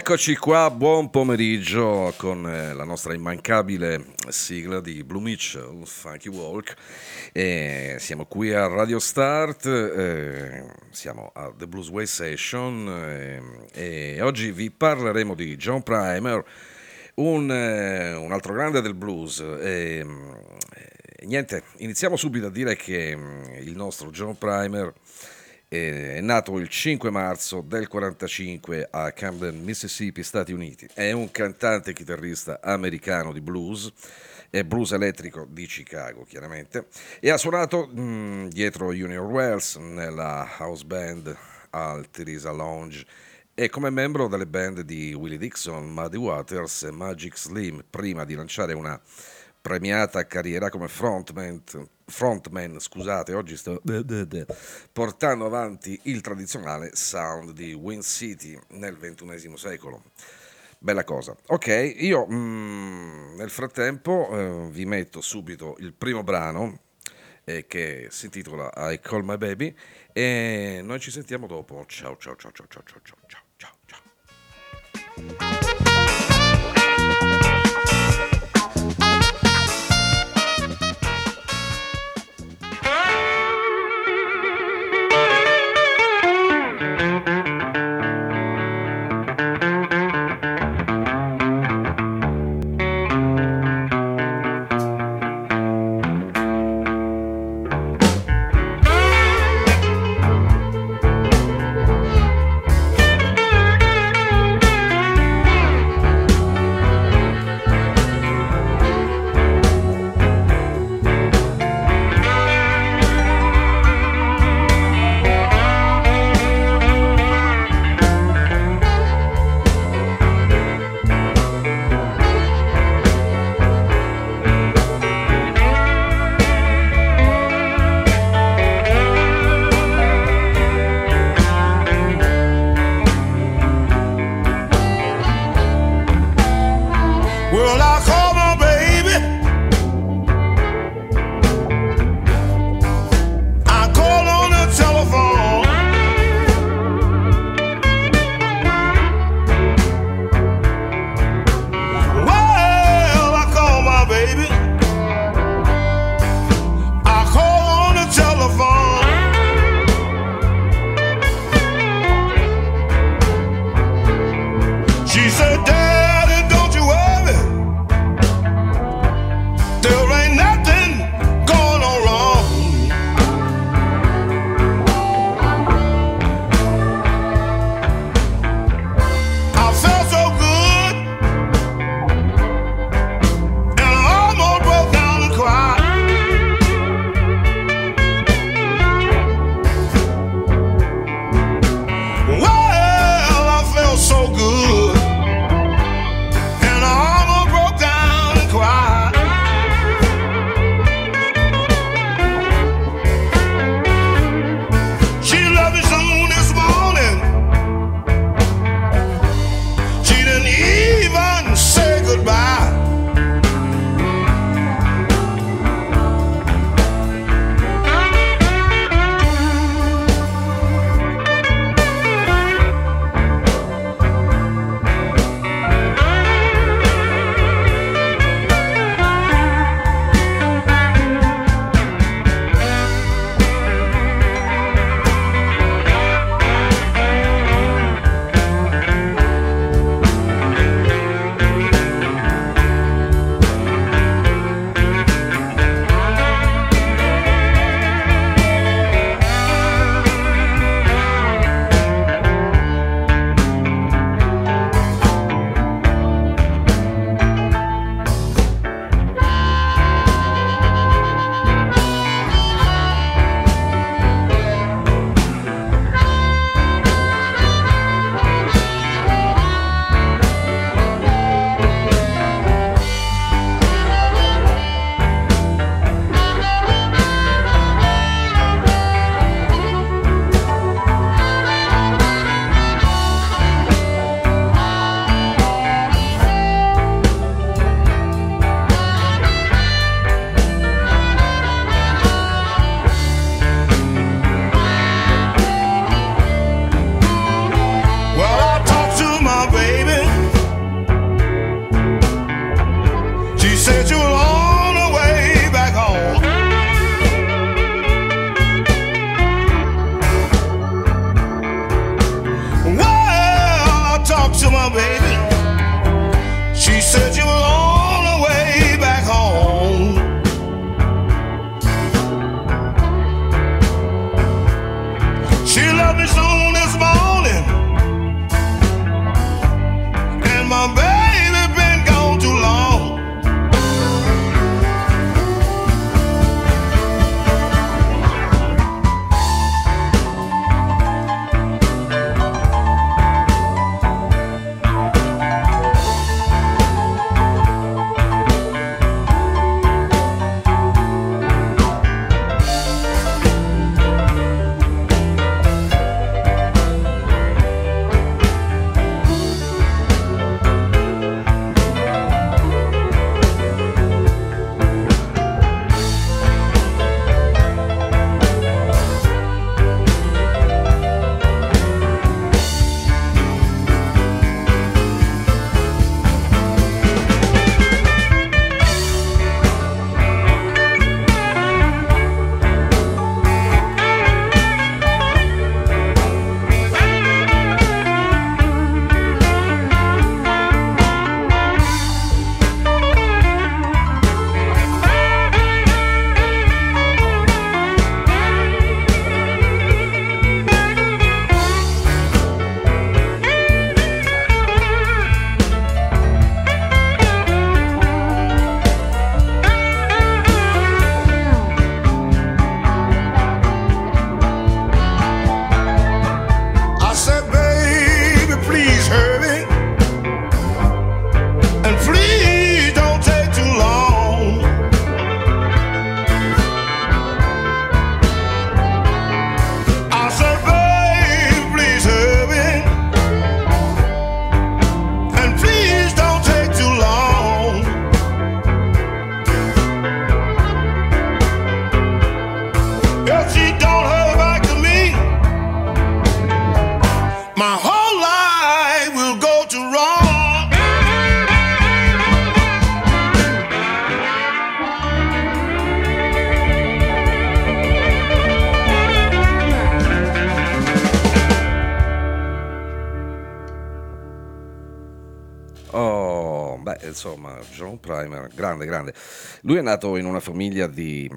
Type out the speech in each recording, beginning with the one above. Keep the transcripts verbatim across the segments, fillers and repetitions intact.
Eccoci qua, buon pomeriggio con la nostra immancabile sigla di Blue Mitchell, Funky Walk. E siamo qui a Radio Start, eh, siamo a The Bluesway Session eh, e oggi vi parleremo di John Primer, un, eh, un altro grande del blues. Eh, eh, niente, iniziamo subito a dire che eh, il nostro John Primer è nato il cinque marzo del quarantacinque a Camden, Mississippi, Stati Uniti. È un cantante e chitarrista americano di blues e blues elettrico di Chicago, chiaramente, e ha suonato mh, dietro Junior Wells nella house band al Theresa Lounge e come membro delle band di Willie Dixon, Muddy Waters e Magic Slim, prima di lanciare una premiata carriera come frontman, frontman scusate, oggi sto portando avanti il tradizionale sound di Wind City nel ventunesimo secolo. Bella cosa. Ok, io mh, nel frattempo eh, vi metto subito il primo brano eh, che si intitola I Call My Baby e noi ci sentiamo dopo. Ciao ciao ciao ciao ciao ciao ciao ciao ciao. So good. summer, baby. She said you were on her way back home. She left me soon this morning, and my baby been gone too long. Insomma, John Primer, grande, grande. Lui è nato in una famiglia di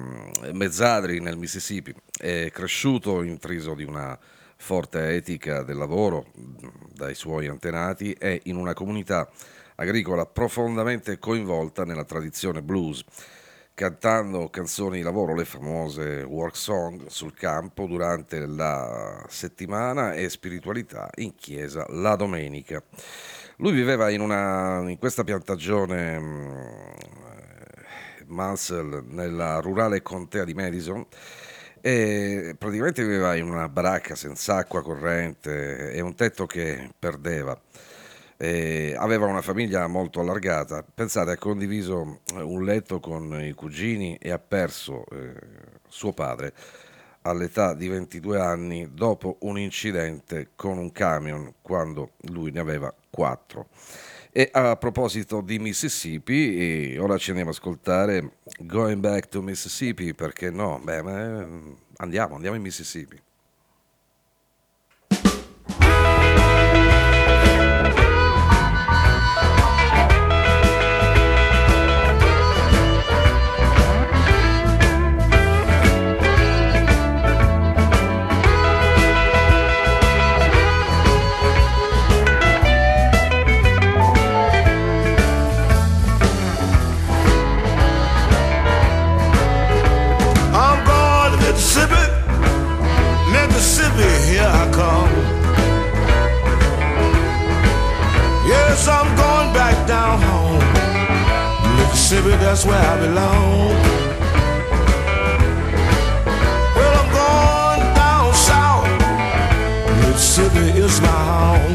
mezzadri nel Mississippi, è cresciuto intriso di una forte etica del lavoro dai suoi antenati e in una comunità agricola profondamente coinvolta nella tradizione blues, cantando canzoni di lavoro, le famose work song, sul campo durante la settimana e spiritualità in chiesa la domenica. Lui viveva in, una, in questa piantagione um, Mansell nella rurale contea di Madison e praticamente viveva in una baracca senza acqua corrente e un tetto che perdeva. E aveva una famiglia molto allargata. Pensate, ha condiviso un letto con i cugini e ha perso eh, suo padre all'età di ventidue anni dopo un incidente con un camion quando lui ne aveva quattro. E a proposito di Mississippi, ora ci andiamo ad ascoltare Going Back to Mississippi, perché no? Beh, ma andiamo, andiamo in Mississippi. Here I come. Yes, I'm going back down home. Mississippi, that's where I belong. Well, I'm going down south. Mississippi is my home.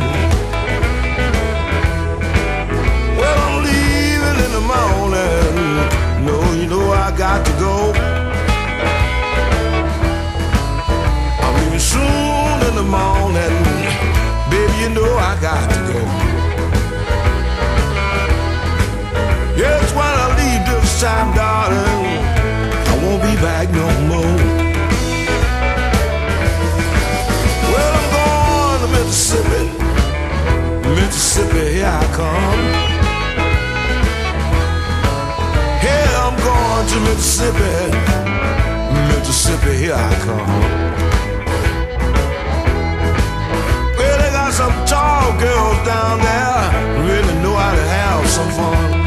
Well, I'm leaving in the morning. No, you know I got to go. Soon in the morning, baby, you know I got to go. Yes, when I leave this time, darling, I won't be back no more. Well, I'm going to Mississippi, Mississippi, say here I come. Here I'm going to Mississippi, Mississippi, here I come. Well, they got some tall girls down there, really know how to have some fun.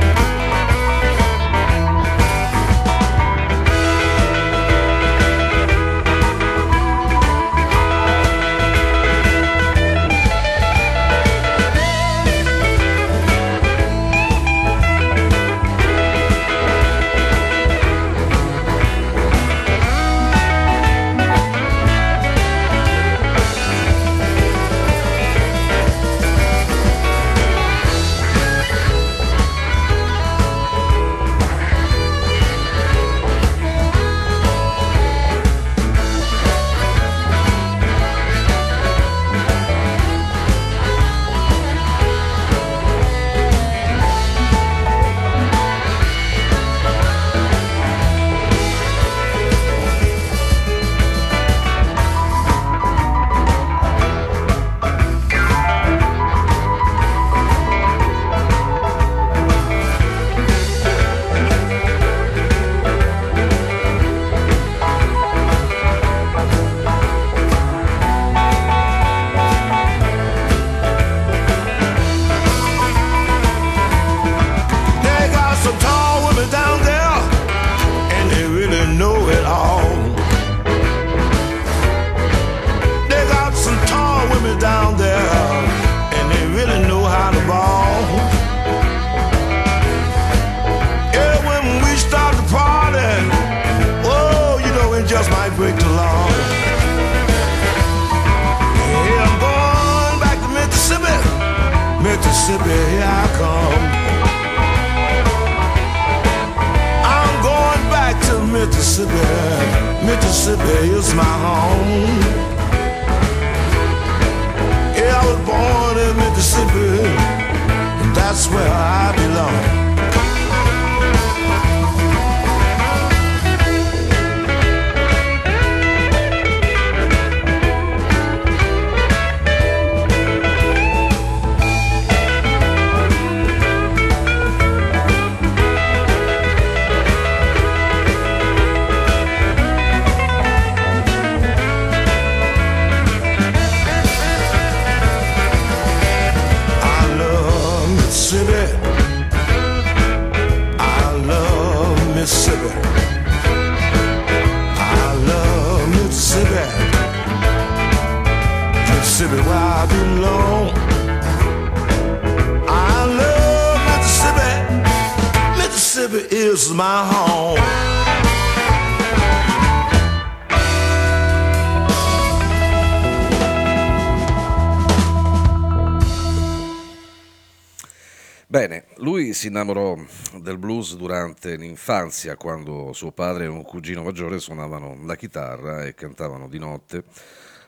Bene, lui si innamorò del blues durante l'infanzia, quando suo padre e un cugino maggiore suonavano la chitarra e cantavano di notte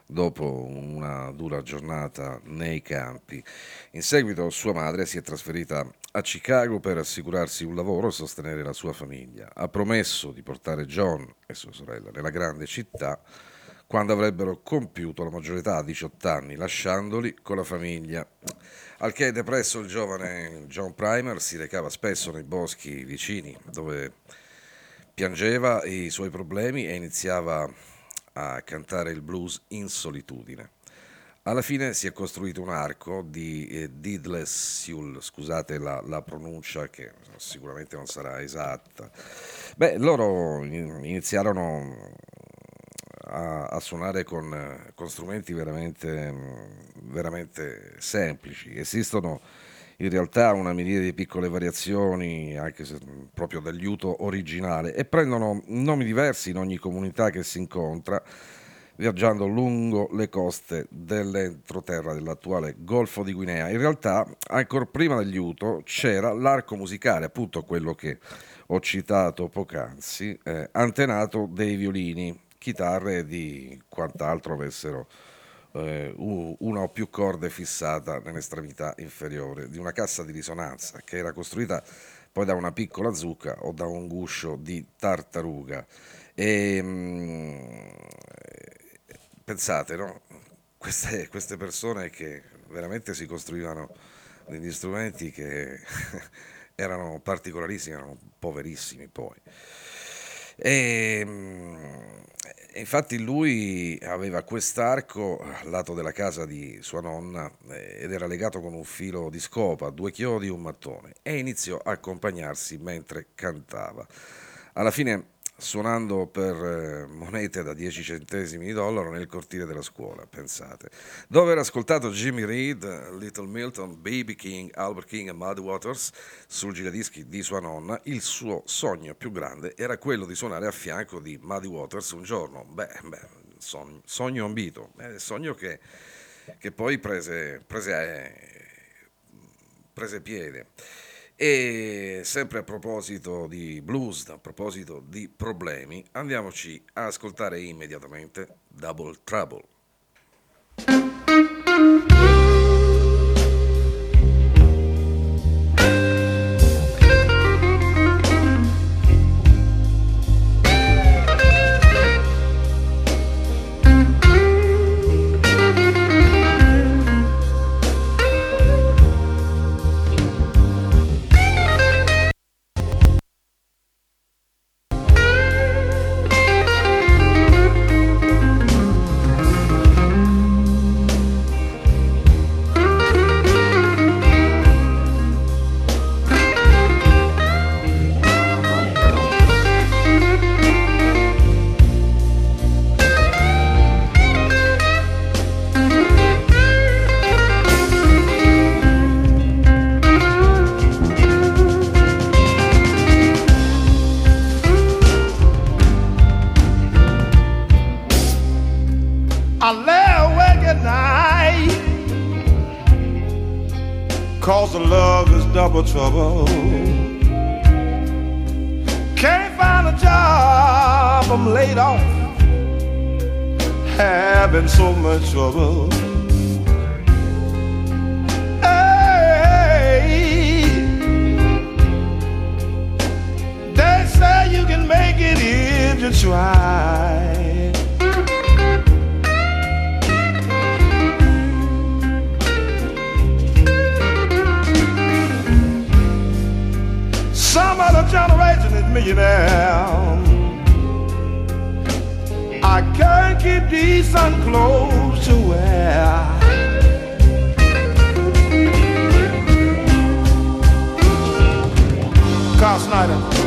dopo una dura giornata nei campi. In seguito sua madre si è trasferita a Chicago per assicurarsi un lavoro e sostenere la sua famiglia. Ha promesso di portare John e sua sorella nella grande città quando avrebbero compiuto la maggior età, a diciotto anni, lasciandoli con la famiglia. Al che depresso il giovane John Primer si recava spesso nei boschi vicini, dove piangeva i suoi problemi e iniziava a cantare il blues in solitudine. Alla fine si è costruito un arco di eh, Deedless Sioux, scusate la, la pronuncia che sicuramente non sarà esatta. Beh, loro iniziarono A, a suonare con, con strumenti veramente, veramente semplici. Esistono in realtà una miriade di piccole variazioni, anche se proprio d'aiuto originale, e prendono nomi diversi in ogni comunità che si incontra, viaggiando lungo le coste dell'entroterra dell'attuale Golfo di Guinea. In realtà, ancor prima dell'aiuto c'era l'arco musicale, appunto quello che ho citato poc'anzi, eh, antenato dei violini, chitarre e di quant'altro avessero eh, una o più corde fissata nell'estremità inferiore di una cassa di risonanza che era costruita poi da una piccola zucca o da un guscio di tartaruga. E, mh, pensate, no? queste, queste persone che veramente si costruivano degli strumenti che erano particolarissimi, erano poverissimi poi. E infatti lui aveva quest'arco al lato della casa di sua nonna ed era legato con un filo di scopa, due chiodi e un mattone, e iniziò a accompagnarsi mentre cantava. Alla fine suonando per monete da dieci centesimi di dollaro nel cortile della scuola, pensate, dove era ascoltato Jimmy Reed, Little Milton, B B King, Albert King e Muddy Waters sul giradischi di sua nonna. Il suo sogno più grande era quello di suonare a fianco di Muddy Waters un giorno. Beh, beh sogno, sogno ambito, eh, sogno che, che poi prese, prese, eh, prese piede. E sempre a proposito di blues, a proposito di problemi, andiamoci a ascoltare immediatamente Double Trouble. Trouble, can't find a job, I'm laid off, having so much trouble. Hey, they say you can make it if you try. Generation is millionaire. I can't keep decent clothes to wear. Carl Snyder.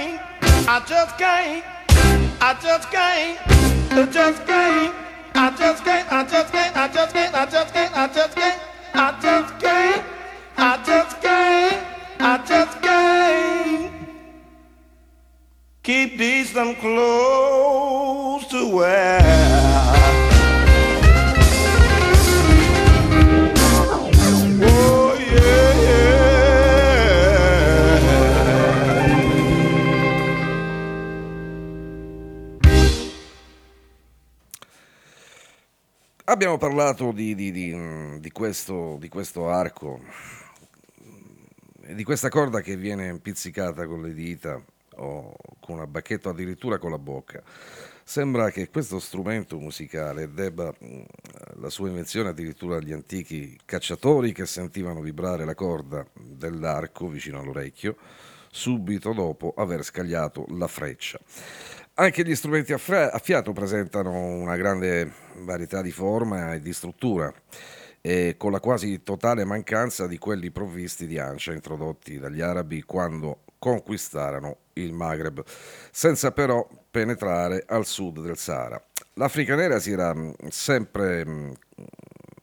can't, I just can't, I just can't, I just can't, I just can't, I just can't, I just can't, I just can't, I just can't, I just can't, I just can't, I just can't keep these some clothes to wear. Abbiamo parlato di, di, di, di, questo, di questo arco e di questa corda che viene pizzicata con le dita o con una bacchetta o addirittura con la bocca. Sembra che questo strumento musicale debba la sua invenzione addirittura agli antichi cacciatori che sentivano vibrare la corda dell'arco vicino all'orecchio subito dopo aver scagliato la freccia. Anche gli strumenti a, fra- a fiato presentano una grande varietà di forma e di struttura, e con la quasi totale mancanza di quelli provvisti di ancia introdotti dagli arabi quando conquistarono il Maghreb, senza però penetrare al sud del Sahara. L'Africa nera si era sempre,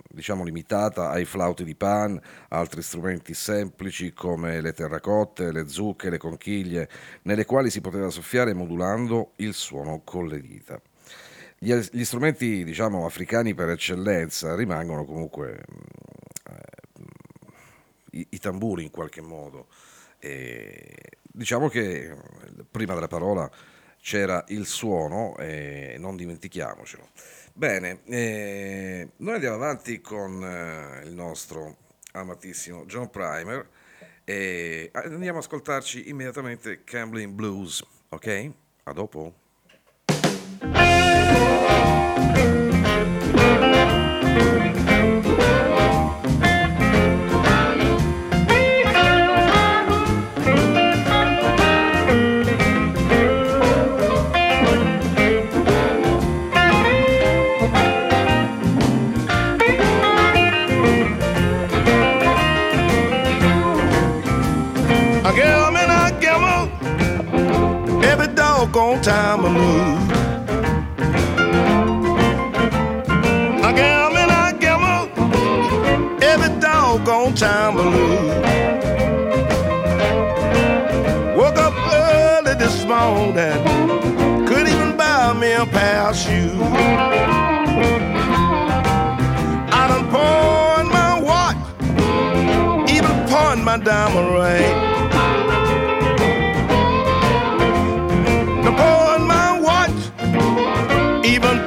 diciamo, limitata ai flauti di Pan, altri strumenti semplici come le terracotte, le zucche, le conchiglie, nelle quali si poteva soffiare modulando il suono con le dita. Gli, gli strumenti, diciamo, africani per eccellenza rimangono comunque eh, i, i tamburi in qualche modo. E, diciamo che prima della parola c'era il suono e non dimentichiamocelo. Bene, eh, noi andiamo avanti con eh, il nostro amatissimo John Primer e andiamo ad ascoltarci immediatamente Camden Blues, ok? A dopo. On time I move. I gamble and I gamble. Every doggone time I move. Woke up early this morning. Couldn't even buy me a pair of shoes. I done pawned my watch. Even pawned my diamond ring.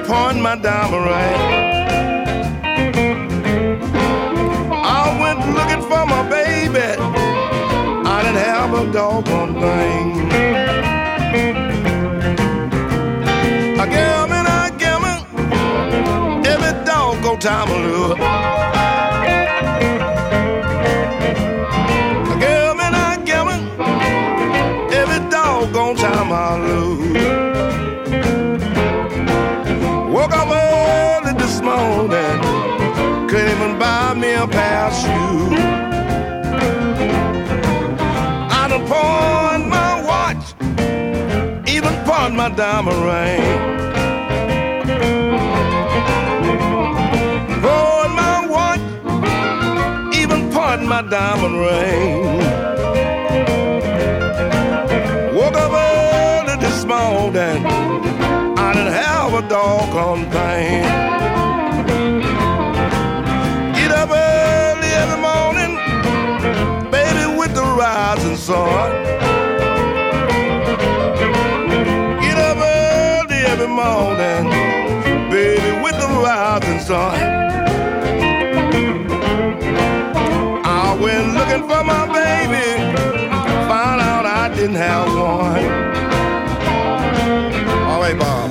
Pawned my diamond ring. I went looking for my baby. I didn't have a doggone thing. I gamble and I gamble every doggone time I lose. I gamble and I gamble every doggone time I lose. Morning, couldn't even buy me a pair of shoes. I done pawned my watch, even pawned my diamond ring. Pawned my watch, even pawned my diamond ring. Woke up early this morning, I didn't have a doggone thing. Rising sun. Get up early every morning, baby, with the rising sun. I went looking for my baby, found out I didn't have one. All right, Bob.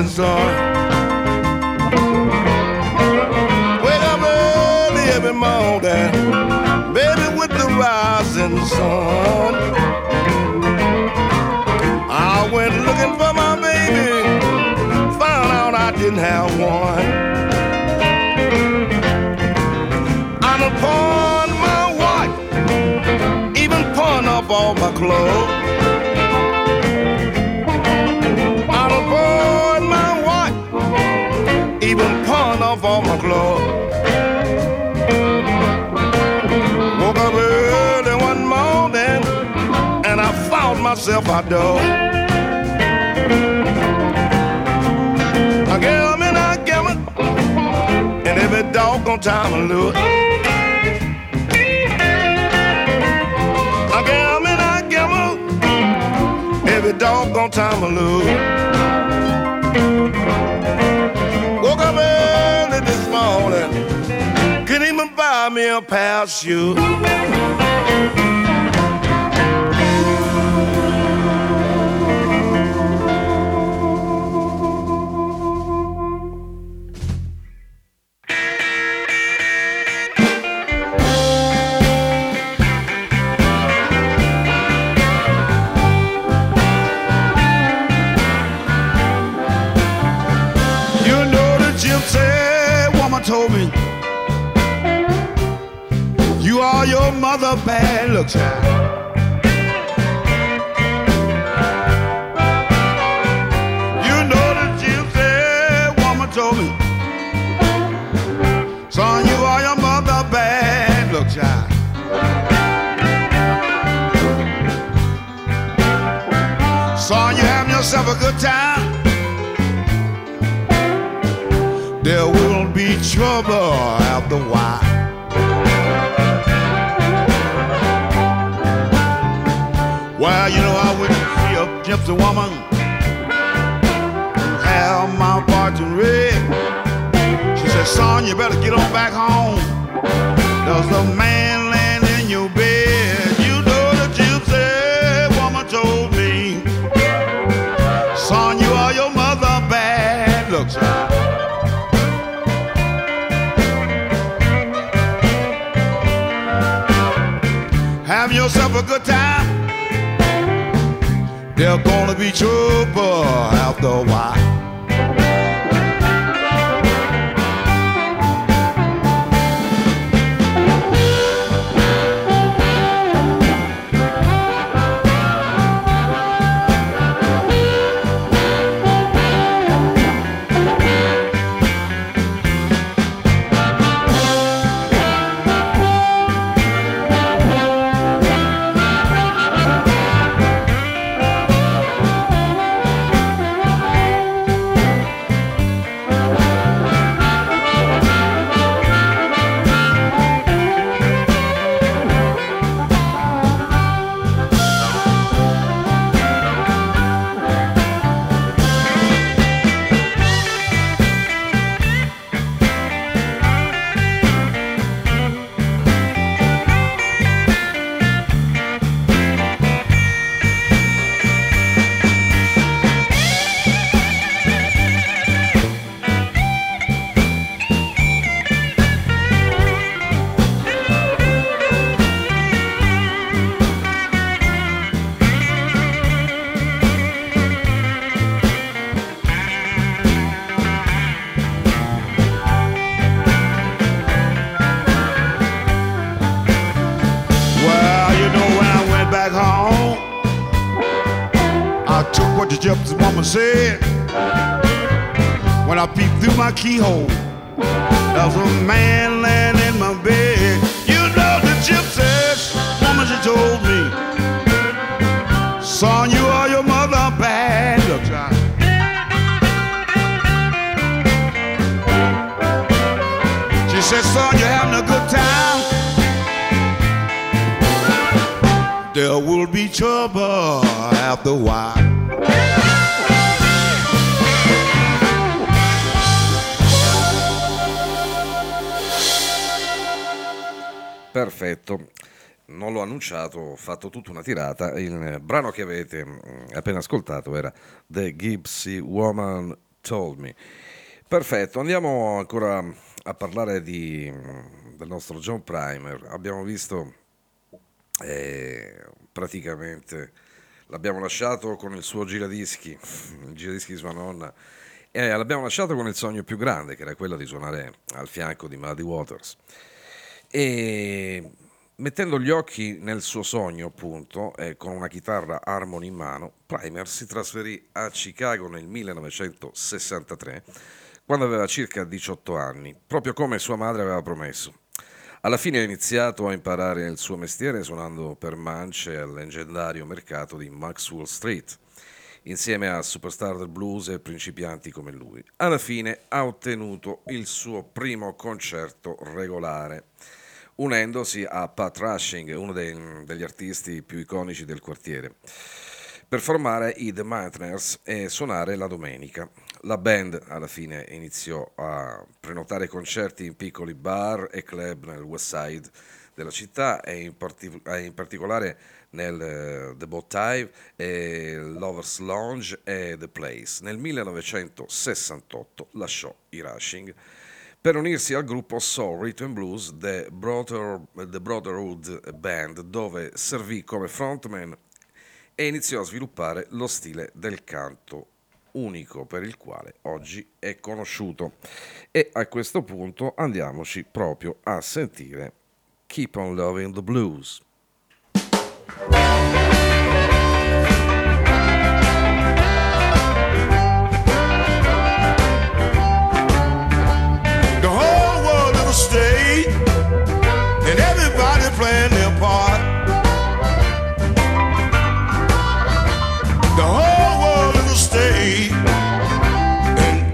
and sun. Wake up early every morning, baby, with the rising sun. I went looking for my baby, found out I didn't have one. I'm a pawn my watch, even pawn up all my clothes. Even pawn off all my clothes. Woke up early one morning and I found myself outdoors. I gallop and I gallop, and every doggone time I look. I gallop and I gallop, every doggone time I look. Woke up early this morning, couldn't even buy me a pair of shoes. Told me you are your mother bad luck child. You know the gypsy woman told me, son, you are your mother bad luck child. Son, you have yourself a good time. There will be trouble after a while. Well, you know, I went to see a gypsy woman, have my fortune read. She said, son, you better get on back home. There's a man laying in your bed. You know the gypsy woman told me, son, you are your mother bad luck child. Have yourself a good time. There's gonna be trouble after a while. Said, when I peeped through my keyhole, there was a man laying in my bed. You know the gypsy woman, she told me, son, you are your mother bad luck child. She said, son, you're having a good time. There will be trouble after a while. Perfetto, non l'ho annunciato, ho fatto tutta una tirata. Il brano che avete appena ascoltato era The Gypsy Woman Told Me. Perfetto, andiamo ancora a parlare di, del nostro John Primer. Abbiamo visto eh, praticamente l'abbiamo lasciato con il suo giradischi, il giradischi di sua nonna, e l'abbiamo lasciato con il sogno più grande, che era quello di suonare al fianco di Muddy Waters, e mettendo gli occhi nel suo sogno, appunto, e con una chitarra Harmony in mano, Primer si trasferì a Chicago nel millenovecentosessantatré, quando aveva circa diciotto anni, proprio come sua madre aveva promesso. Alla fine ha iniziato a imparare il suo mestiere suonando per mance al leggendario mercato di Maxwell Street, insieme a superstar del blues e principianti come lui. Alla fine ha ottenuto il suo primo concerto regolare, unendosi a Pat Rushing, uno dei, degli artisti più iconici del quartiere, per formare i The Maintenance e suonare la domenica. La band alla fine iniziò a prenotare concerti in piccoli bar e club nel West Side della città, e in, partic- e in particolare nel uh, The Bowtie, e Lover's Lounge e The Place. Nel millenovecentosessantotto lasciò i Rushing per unirsi al gruppo Soul Rhythm Blues, The Brotherhood Band, dove servì come frontman e iniziò a sviluppare lo stile del canto unico per il quale oggi è conosciuto. E a questo punto andiamoci proprio a sentire Keep on Loving the Blues. State, and everybody playing their part. The whole world is a stage,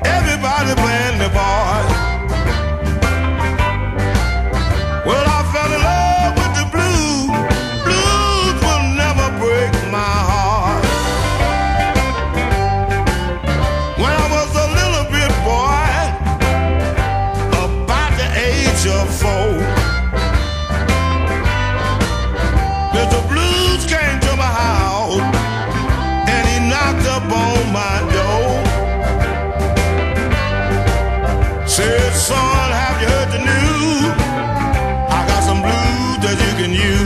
and everybody playing their part. Well, I fell in love with the blues. Blues will never break my heart. When I was a little bit boy, about the age of four, son, have you heard the news? I got some blues that you can use.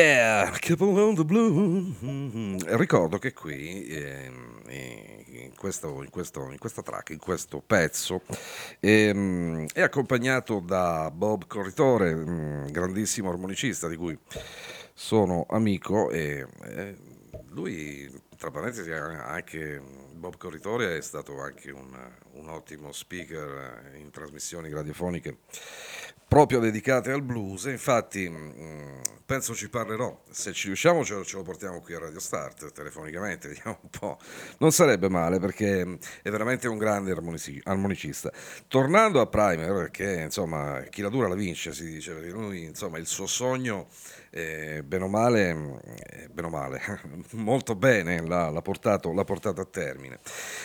Yeah, keep on the blue. Ricordo che qui eh, in, questo, in, questo, in questa track, in questo pezzo eh, è accompagnato da Bob Corritore, grandissimo armonicista di cui sono amico, e eh, lui, tra parentesi, anche Bob Corritore è stato anche un, un ottimo speaker in trasmissioni radiofoniche proprio dedicate al blues. Infatti mh, penso ci parlerò, se ci riusciamo ce lo, ce lo portiamo qui a Radio Start telefonicamente, vediamo un po', non sarebbe male perché è veramente un grande armonici, armonicista. Tornando a Primer, che insomma chi la dura la vince si dice, perché lui insomma il suo sogno eh, bene o male, eh, bene o male molto bene l'ha, l'ha, portato, l'ha portato a termine.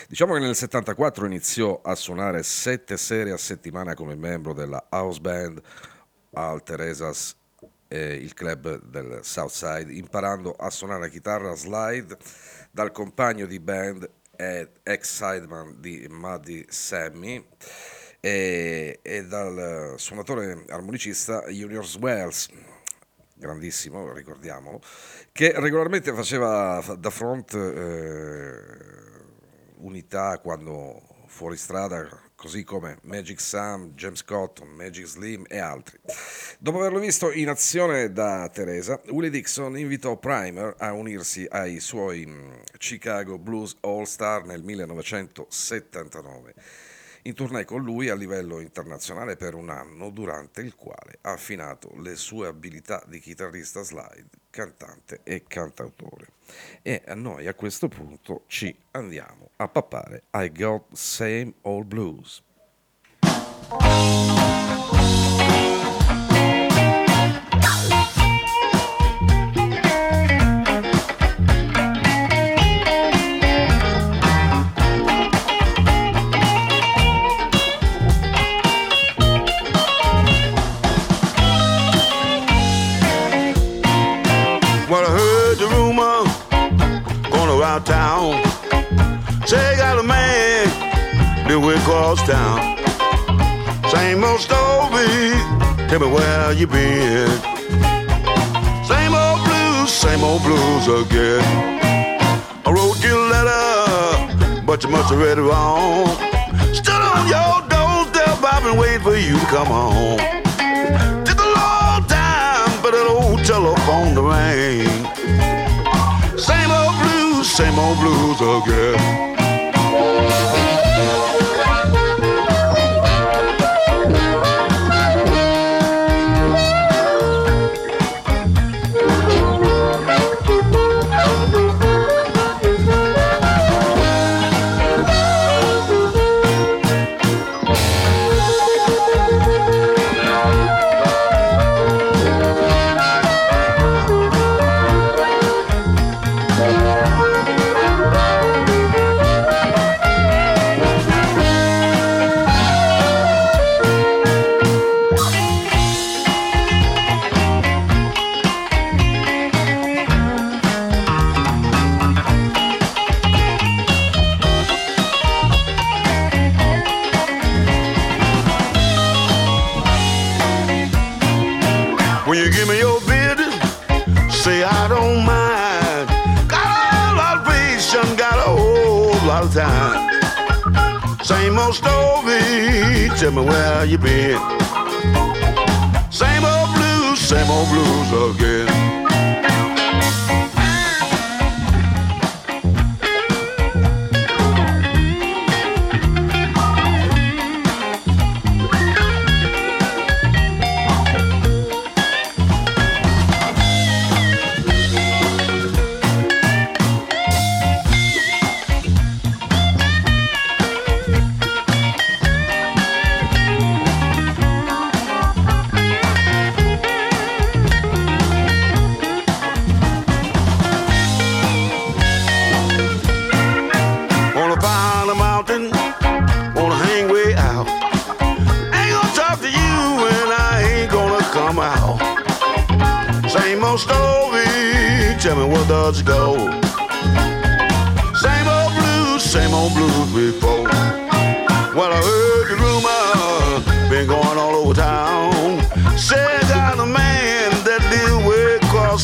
Diciamo che nel settantaquattro iniziò a suonare sette serie a settimana come membro della house band al Teresa's, eh, il club del Southside, imparando a suonare la chitarra slide dal compagno di band ed ex sideman di Muddy Sammy e, e dal suonatore armonicista Junior Wells, grandissimo, ricordiamolo, che regolarmente faceva da front eh, unità quando fuori strada, così come Magic Sam, James Cotton, Magic Slim e altri. Dopo averlo visto in azione da Teresa, Willie Dixon invitò Primer a unirsi ai suoi Chicago Blues All-Star nel millenovecentosettantanove, in tournée con lui a livello internazionale per un anno, durante il quale ha affinato le sue abilità di chitarrista slide, cantante e cantautore. E noi a questo punto ci andiamo a pappare I Got Same Old Blues. Town, say got a man that we cross town. Same old story, tell me where you been. Same old blues, same old blues again. I wrote you a letter, but you must have read it wrong. Stood on your doorstep, I've been waiting for you to come home. Took a long time, but an old telephone to ring. Same old blues, same old blues again. Story, tell me where you been. Same old blues, same old blues again.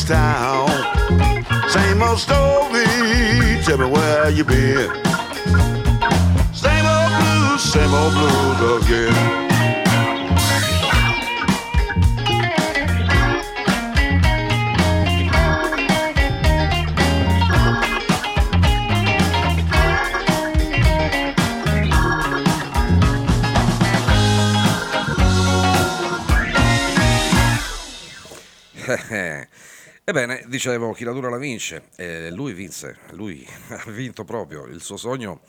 Time. same old story, tell me where you been. Same old blues, same old blues again. Ebbene, dicevo, chi la dura la vince, eh, lui vinse, lui ha vinto proprio il suo sogno,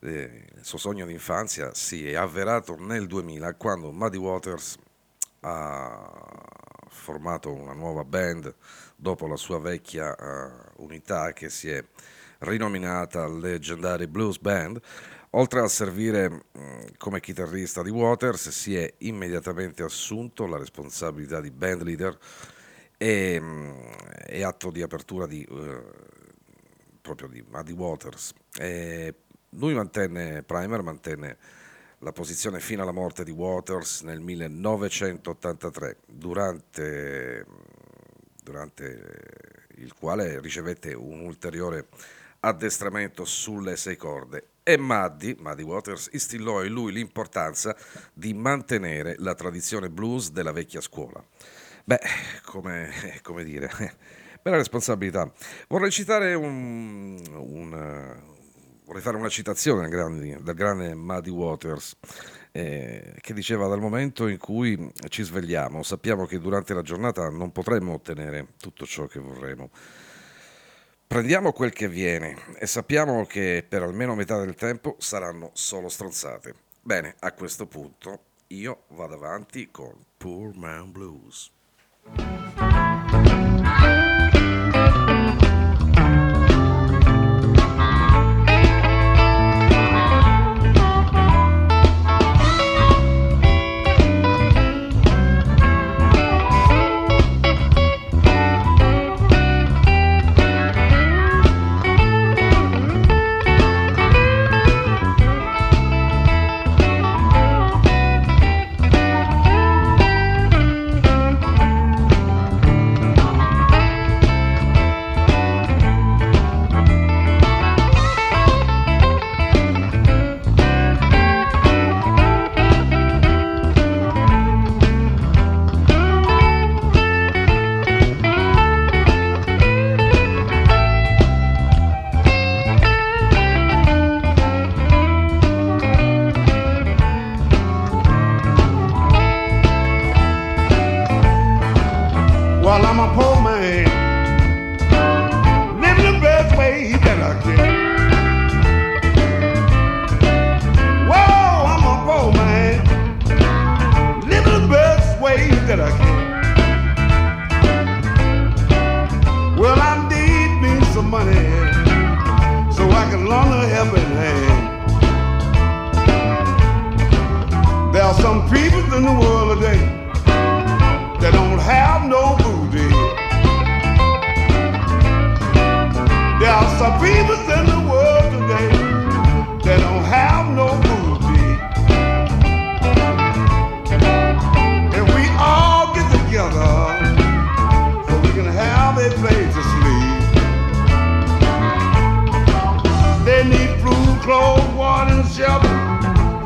eh, il suo sogno d'infanzia si è avverato nel duemila quando Muddy Waters ha formato una nuova band dopo la sua vecchia uh, unità che si è rinominata Legendary Blues Band. Oltre a servire mh, come chitarrista di Waters, si è immediatamente assunto la responsabilità di band leader e, mh, e atto di apertura di, uh, proprio di Muddy Waters. E lui mantenne, Primer mantenne la posizione fino alla morte di Waters nel millenovecentottantatré, durante, durante il quale ricevette un ulteriore addestramento sulle sei corde. E Maddi, Muddy Waters, instillò in lui l'importanza di mantenere la tradizione blues della vecchia scuola. Beh, come, come dire, bella responsabilità. Vorrei citare un, un vorrei fare una citazione dal grande, dal grande Muddy Waters, eh, che diceva: dal momento in cui ci svegliamo, sappiamo che durante la giornata non potremo ottenere tutto ciò che vorremmo. Prendiamo quel che viene e sappiamo che per almeno metà del tempo saranno solo stronzate. Bene, a questo punto io vado avanti con Poor Man Blues.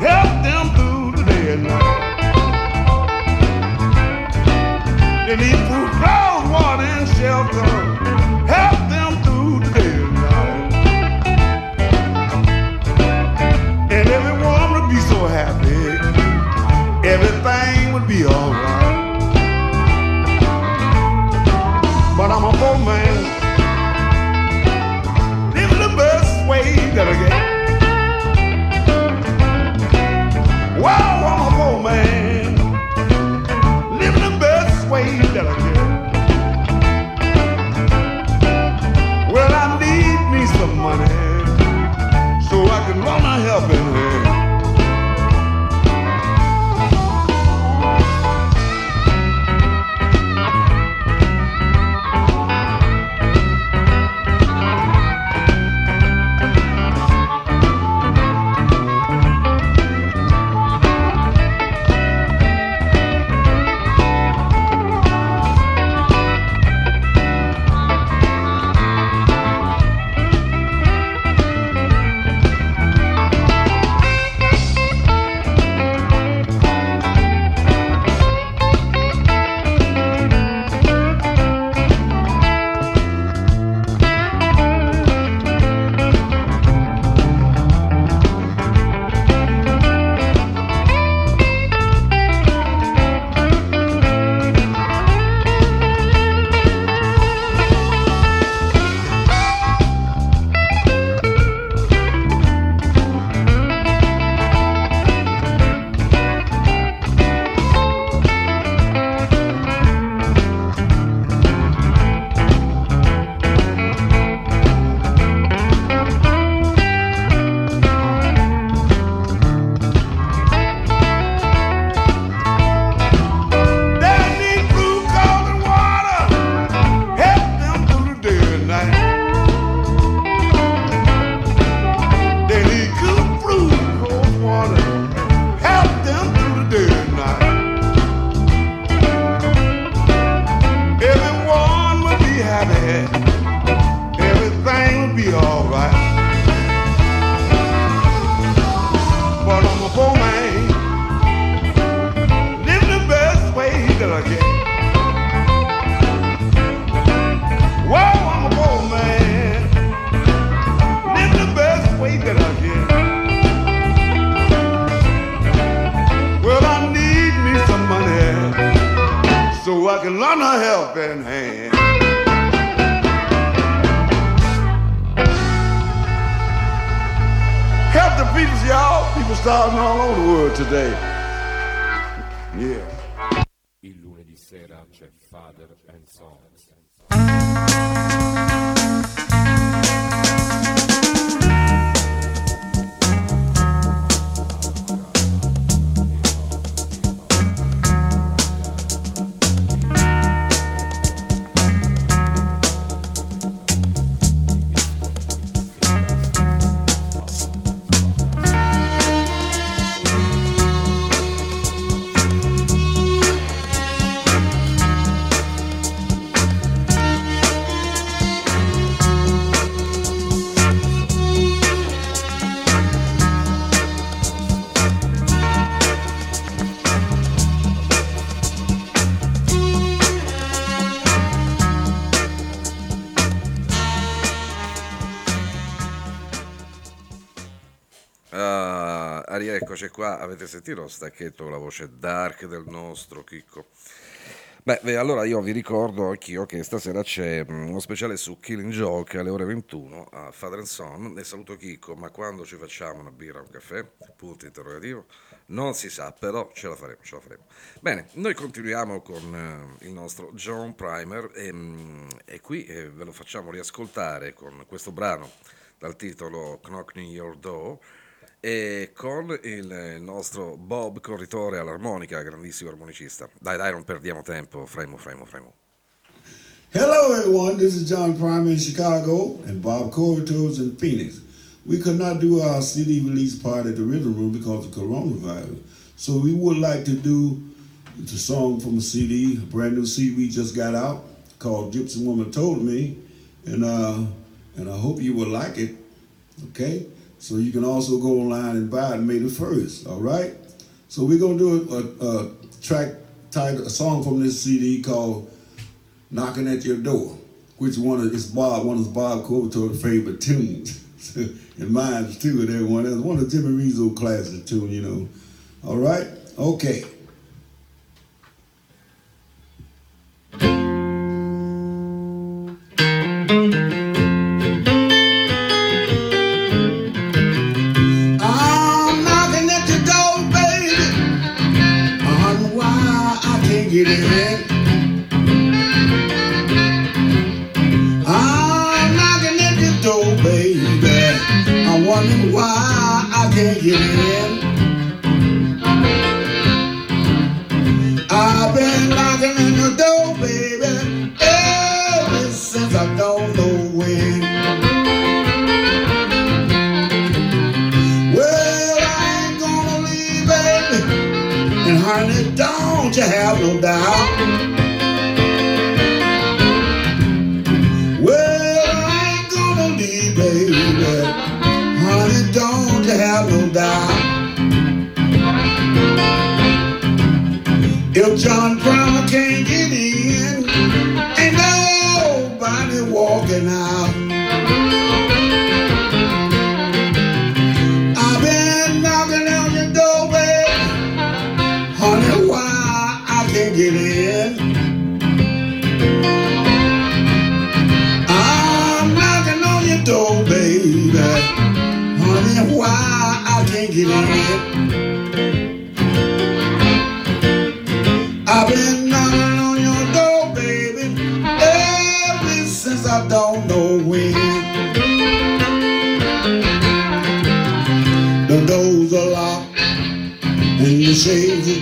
Help them through the day and night. on a helping hand. Help the people, y'all. People starting all over the world today. Yeah. Il lunedì sera c'è Father and Son. Eccoci qua, avete sentito lo stacchetto con la voce dark del nostro Chicco? Beh, beh, allora io vi ricordo anch'io che stasera c'è uno speciale su Killing Joke alle ore ventuno a Father and Son. E saluto Chicco, ma quando ci facciamo una birra, un caffè? Punto interrogativo. Non si sa, però ce la faremo, ce la faremo. Bene, noi continuiamo con eh, il nostro John Primer e, e qui eh, ve lo facciamo riascoltare con questo brano dal titolo Knocking Your Door. E con il nostro Bob Corritore all'armonica, grandissimo armonicista. Dai, dai, non perdiamo tempo. Fremo, fremo, fremo. Hello, everyone. This is John Primer in Chicago and Bob Corritore in Phoenix. We could not do our C D release party at the Rhythm Room because of coronavirus. So we would like to do the song from a C D, a brand new C D we just got out called Gypsy Woman Told Me. And, uh, and I hope you will like it. Okay? So you can also go online and buy it May the first, all right? So we're gonna do a, a, a track title, a song from this C D called Knocking at Your Door, which one of, it's Bob, one of Bob Corritore's favorite tunes, and mine too, and everyone else. One of Jimmy Rizzo's classic tunes, you know. All right, okay. Get the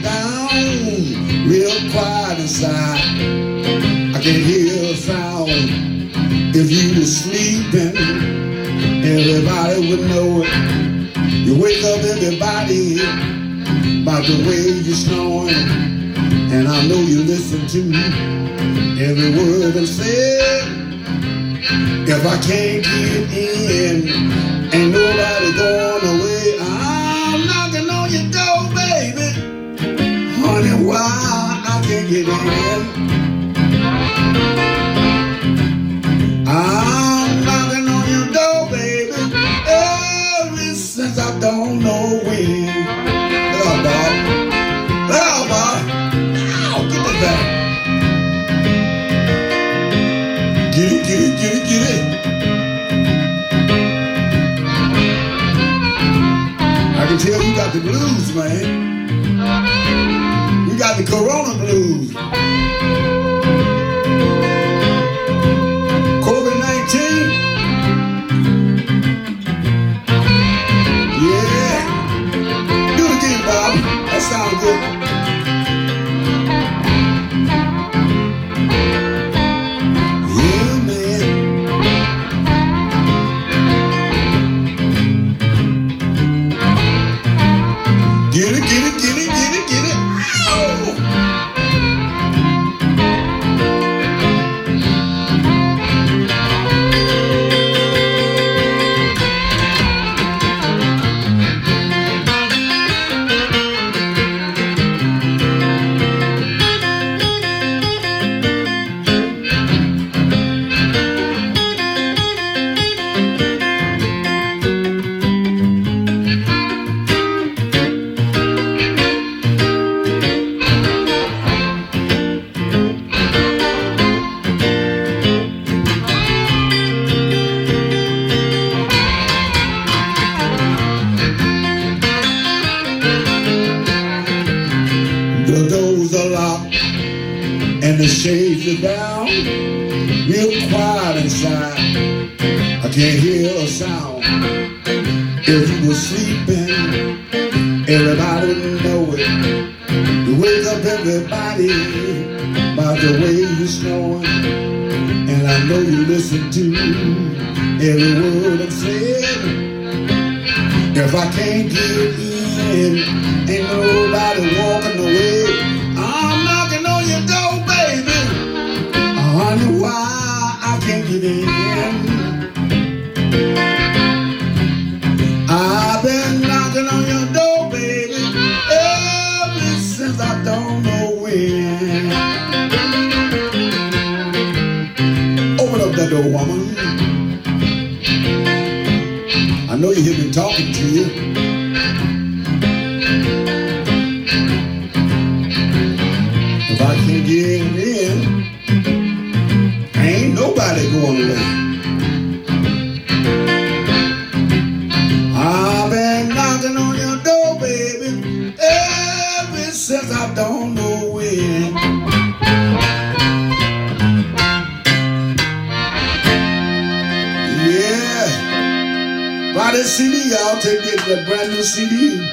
back. can tell you got the blues, man. You got the Corona blues. covid nineteen. Yeah. Do it again, Bob. That sounds good.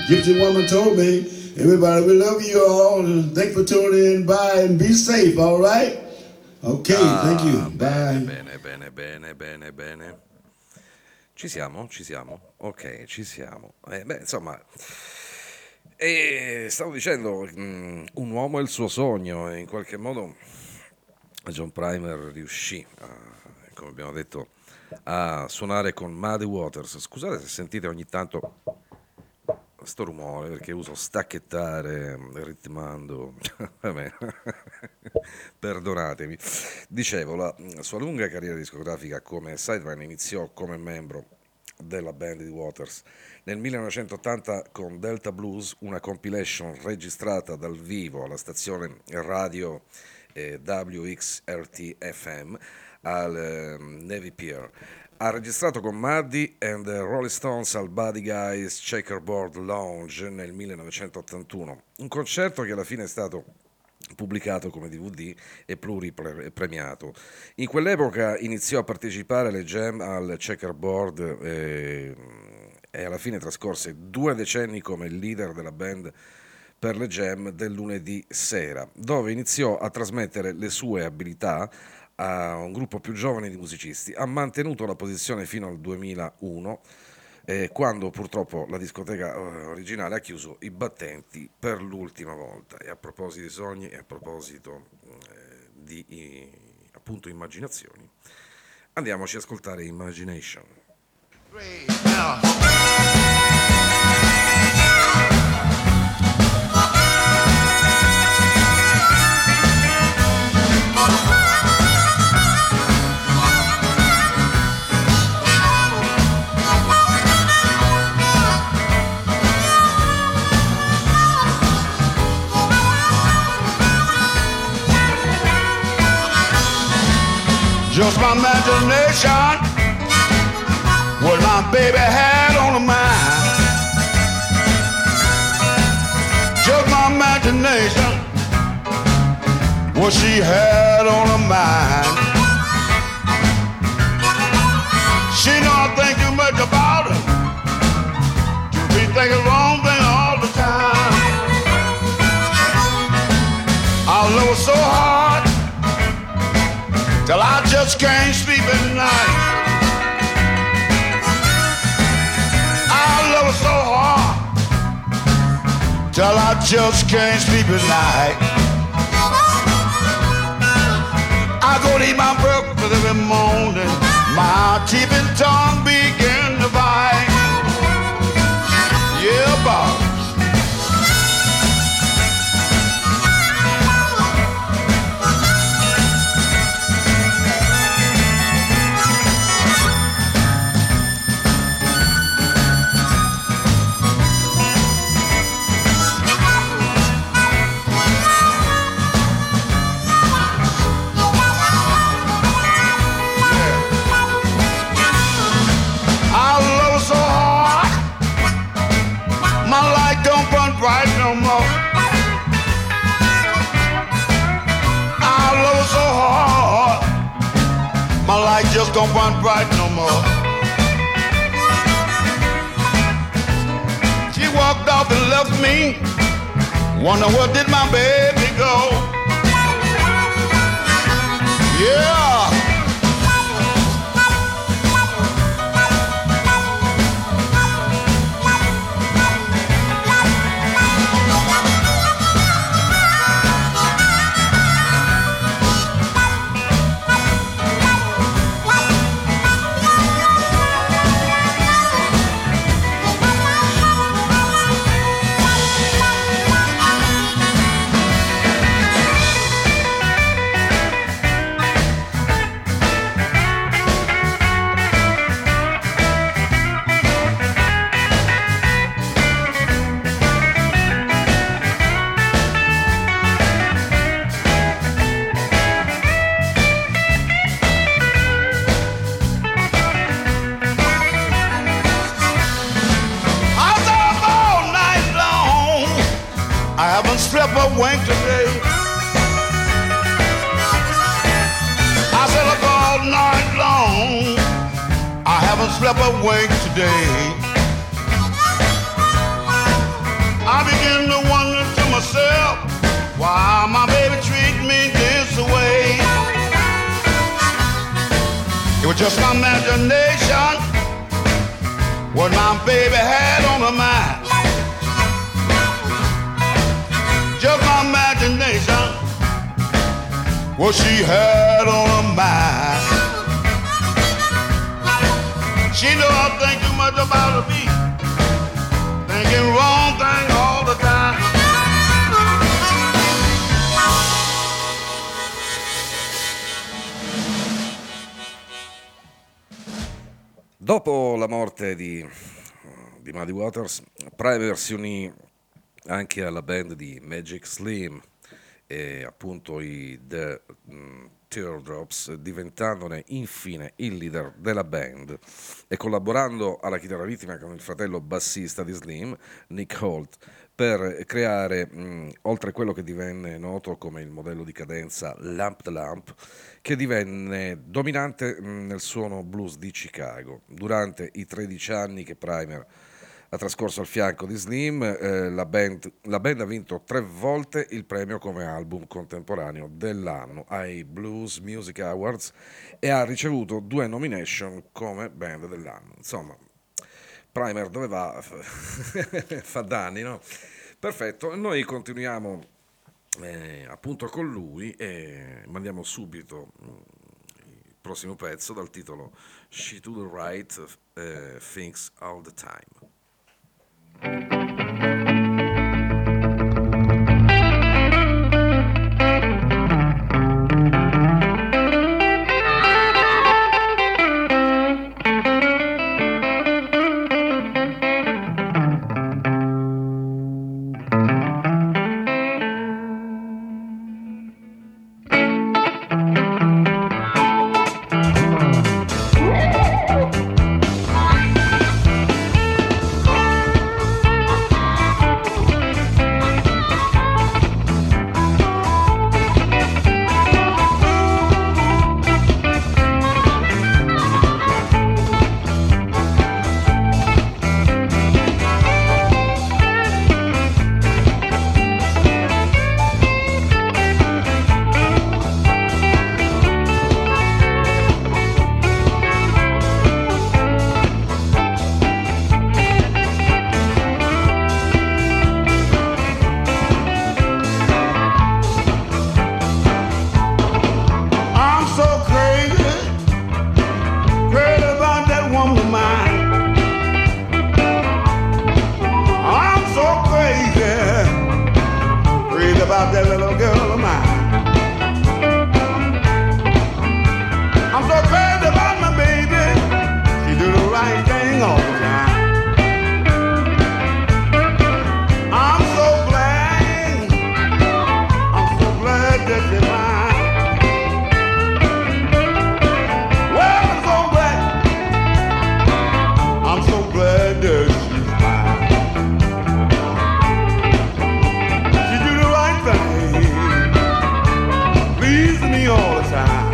Gypsy Woman Told Me. Everybody, we love you all, and thanks for tuning in. Bye, and be safe, all right? Ok, ah, thank you. Bene, bye. Bene, bene, bene, bene, bene. Ci siamo, ci siamo. Ok, ci siamo. Eh, beh, insomma, eh, stavo dicendo, mh, un uomo è il suo sogno, e in qualche modo John Primer riuscì, a, come abbiamo detto, a suonare con Muddy Waters. Scusate se sentite ogni tanto sto rumore, perché uso stacchettare ritmando. Vabbè. Perdonatemi. Dicevo, la sua lunga carriera discografica come sideman iniziò come membro della band di Waters nel millenovecentottanta con Delta Blues, una compilation registrata dal vivo alla stazione radio eh, W X R T F M al eh, Navy Pier. Ha registrato con Maddi and the Rolling Stones al Buddy Guy's Checkerboard Lounge nel millenovecentottantuno, un concerto che alla fine è stato pubblicato come D V D e pluripremiato. In quell'epoca iniziò a partecipare alle jam al Checkerboard e, e alla fine trascorse due decenni come leader della band per le jam del lunedì sera, dove iniziò a trasmettere le sue abilità a un gruppo più giovane di musicisti. Ha mantenuto la posizione fino al duemilauno, eh, quando purtroppo la discoteca originale ha chiuso i battenti per l'ultima volta. E a proposito di sogni e a proposito eh, di eh, appunto immaginazioni, andiamoci ad ascoltare Imagination. Three, just my imagination, what my baby had on her mind. destination, what she had on her mind. She not think too much about it, to be thinking wrong thing all the time. I love so hard till I just can't sleep at night. I love so hard till I just can't sleep at night. I go to eat my breakfast every morning, my teeth and tongue begin to bite. Yeah, Bob. Just don't burn bright no more. She walked off and left me, wonder where did my baby go. Yeah. Dopo la morte di, di Muddy Waters, Primer si unì anche alla band di Magic Slim e appunto i The um, Teardrops, diventandone infine il leader della band e collaborando alla chitarra ritmica con il fratello bassista di Slim, Nick Holt, per creare, mh, oltre quello che divenne noto come il modello di cadenza Lamp the Lamp, che divenne dominante mh, nel suono blues di Chicago. Durante i tredici anni che Primer ha trascorso al fianco di Slim, eh, la band, la band ha vinto tre volte il premio come album contemporaneo dell'anno ai Blues Music Awards e ha ricevuto due nomination come band dell'anno. Insomma, Primer dove va? Fa danni, no? Perfetto, noi continuiamo eh, appunto con lui e mandiamo subito il prossimo pezzo dal titolo She to the Right, eh, Thinks All the Time. about that little girl of mine. I'm so glad about my baby. She do the right thing all the time. I'm so glad. I'm so glad that she's mine. Well, I'm so glad. I'm so glad that she's mine. She do the right thing. Please me all the time.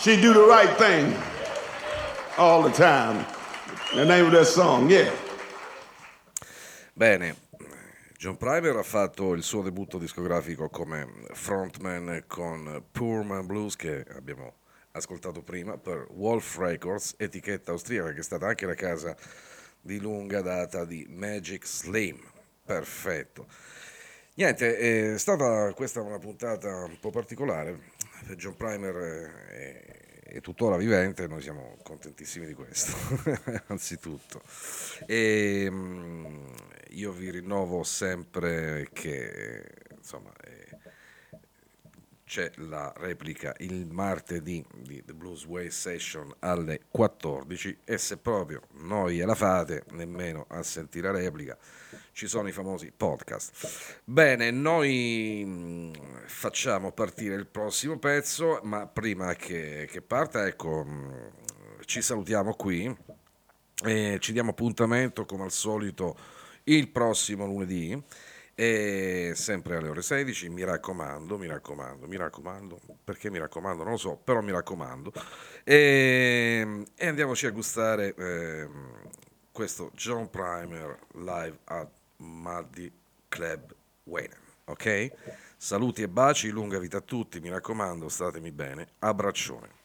She do the right thing all the time. The name of that song, yeah. Bene, John Primer ha fatto il suo debutto discografico come frontman con Poor Man Blues, che abbiamo ascoltato prima, per Wolf Records, etichetta austriaca che è stata anche la casa di lunga data di Magic Slim. Perfetto. Niente, è stata questa una puntata un po' particolare. John Primer è, è tuttora vivente, noi siamo contentissimi di questo, anzitutto. E io vi rinnovo sempre che, insomma, c'è la replica il martedì di The Bluesway Session alle quattordici, e se proprio non gliela fate nemmeno a sentire la replica, ci sono i famosi podcast. Bene, noi facciamo partire il prossimo pezzo, ma prima che, che parta, ecco, ci salutiamo qui e ci diamo appuntamento come al solito il prossimo lunedì, e sempre alle ore sedici, mi raccomando, mi raccomando, mi raccomando, perché mi raccomando non lo so, però mi raccomando, e, e andiamoci a gustare eh, questo John Primer live at Maddi Club Wayne, ok? Saluti e baci, lunga vita a tutti, mi raccomando, statemi bene, abbraccione.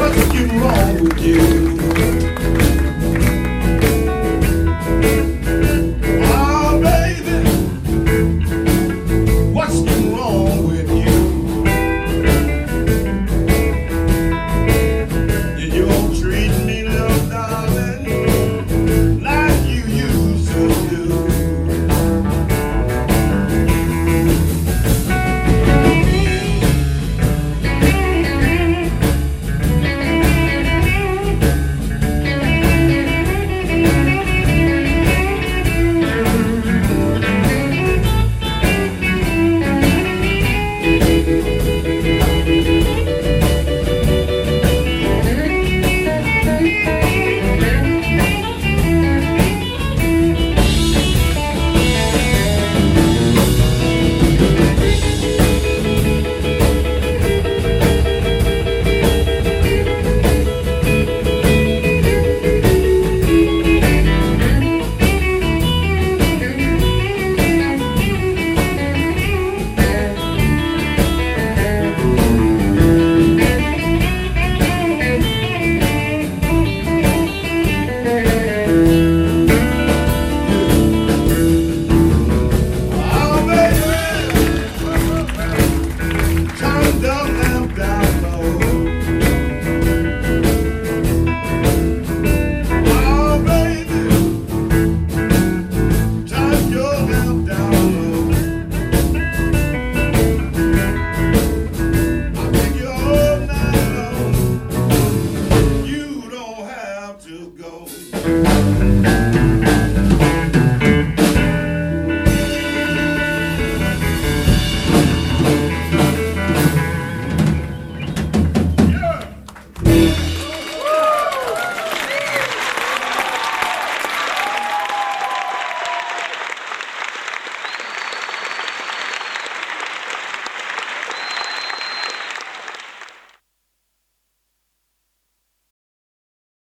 What's wrong with you?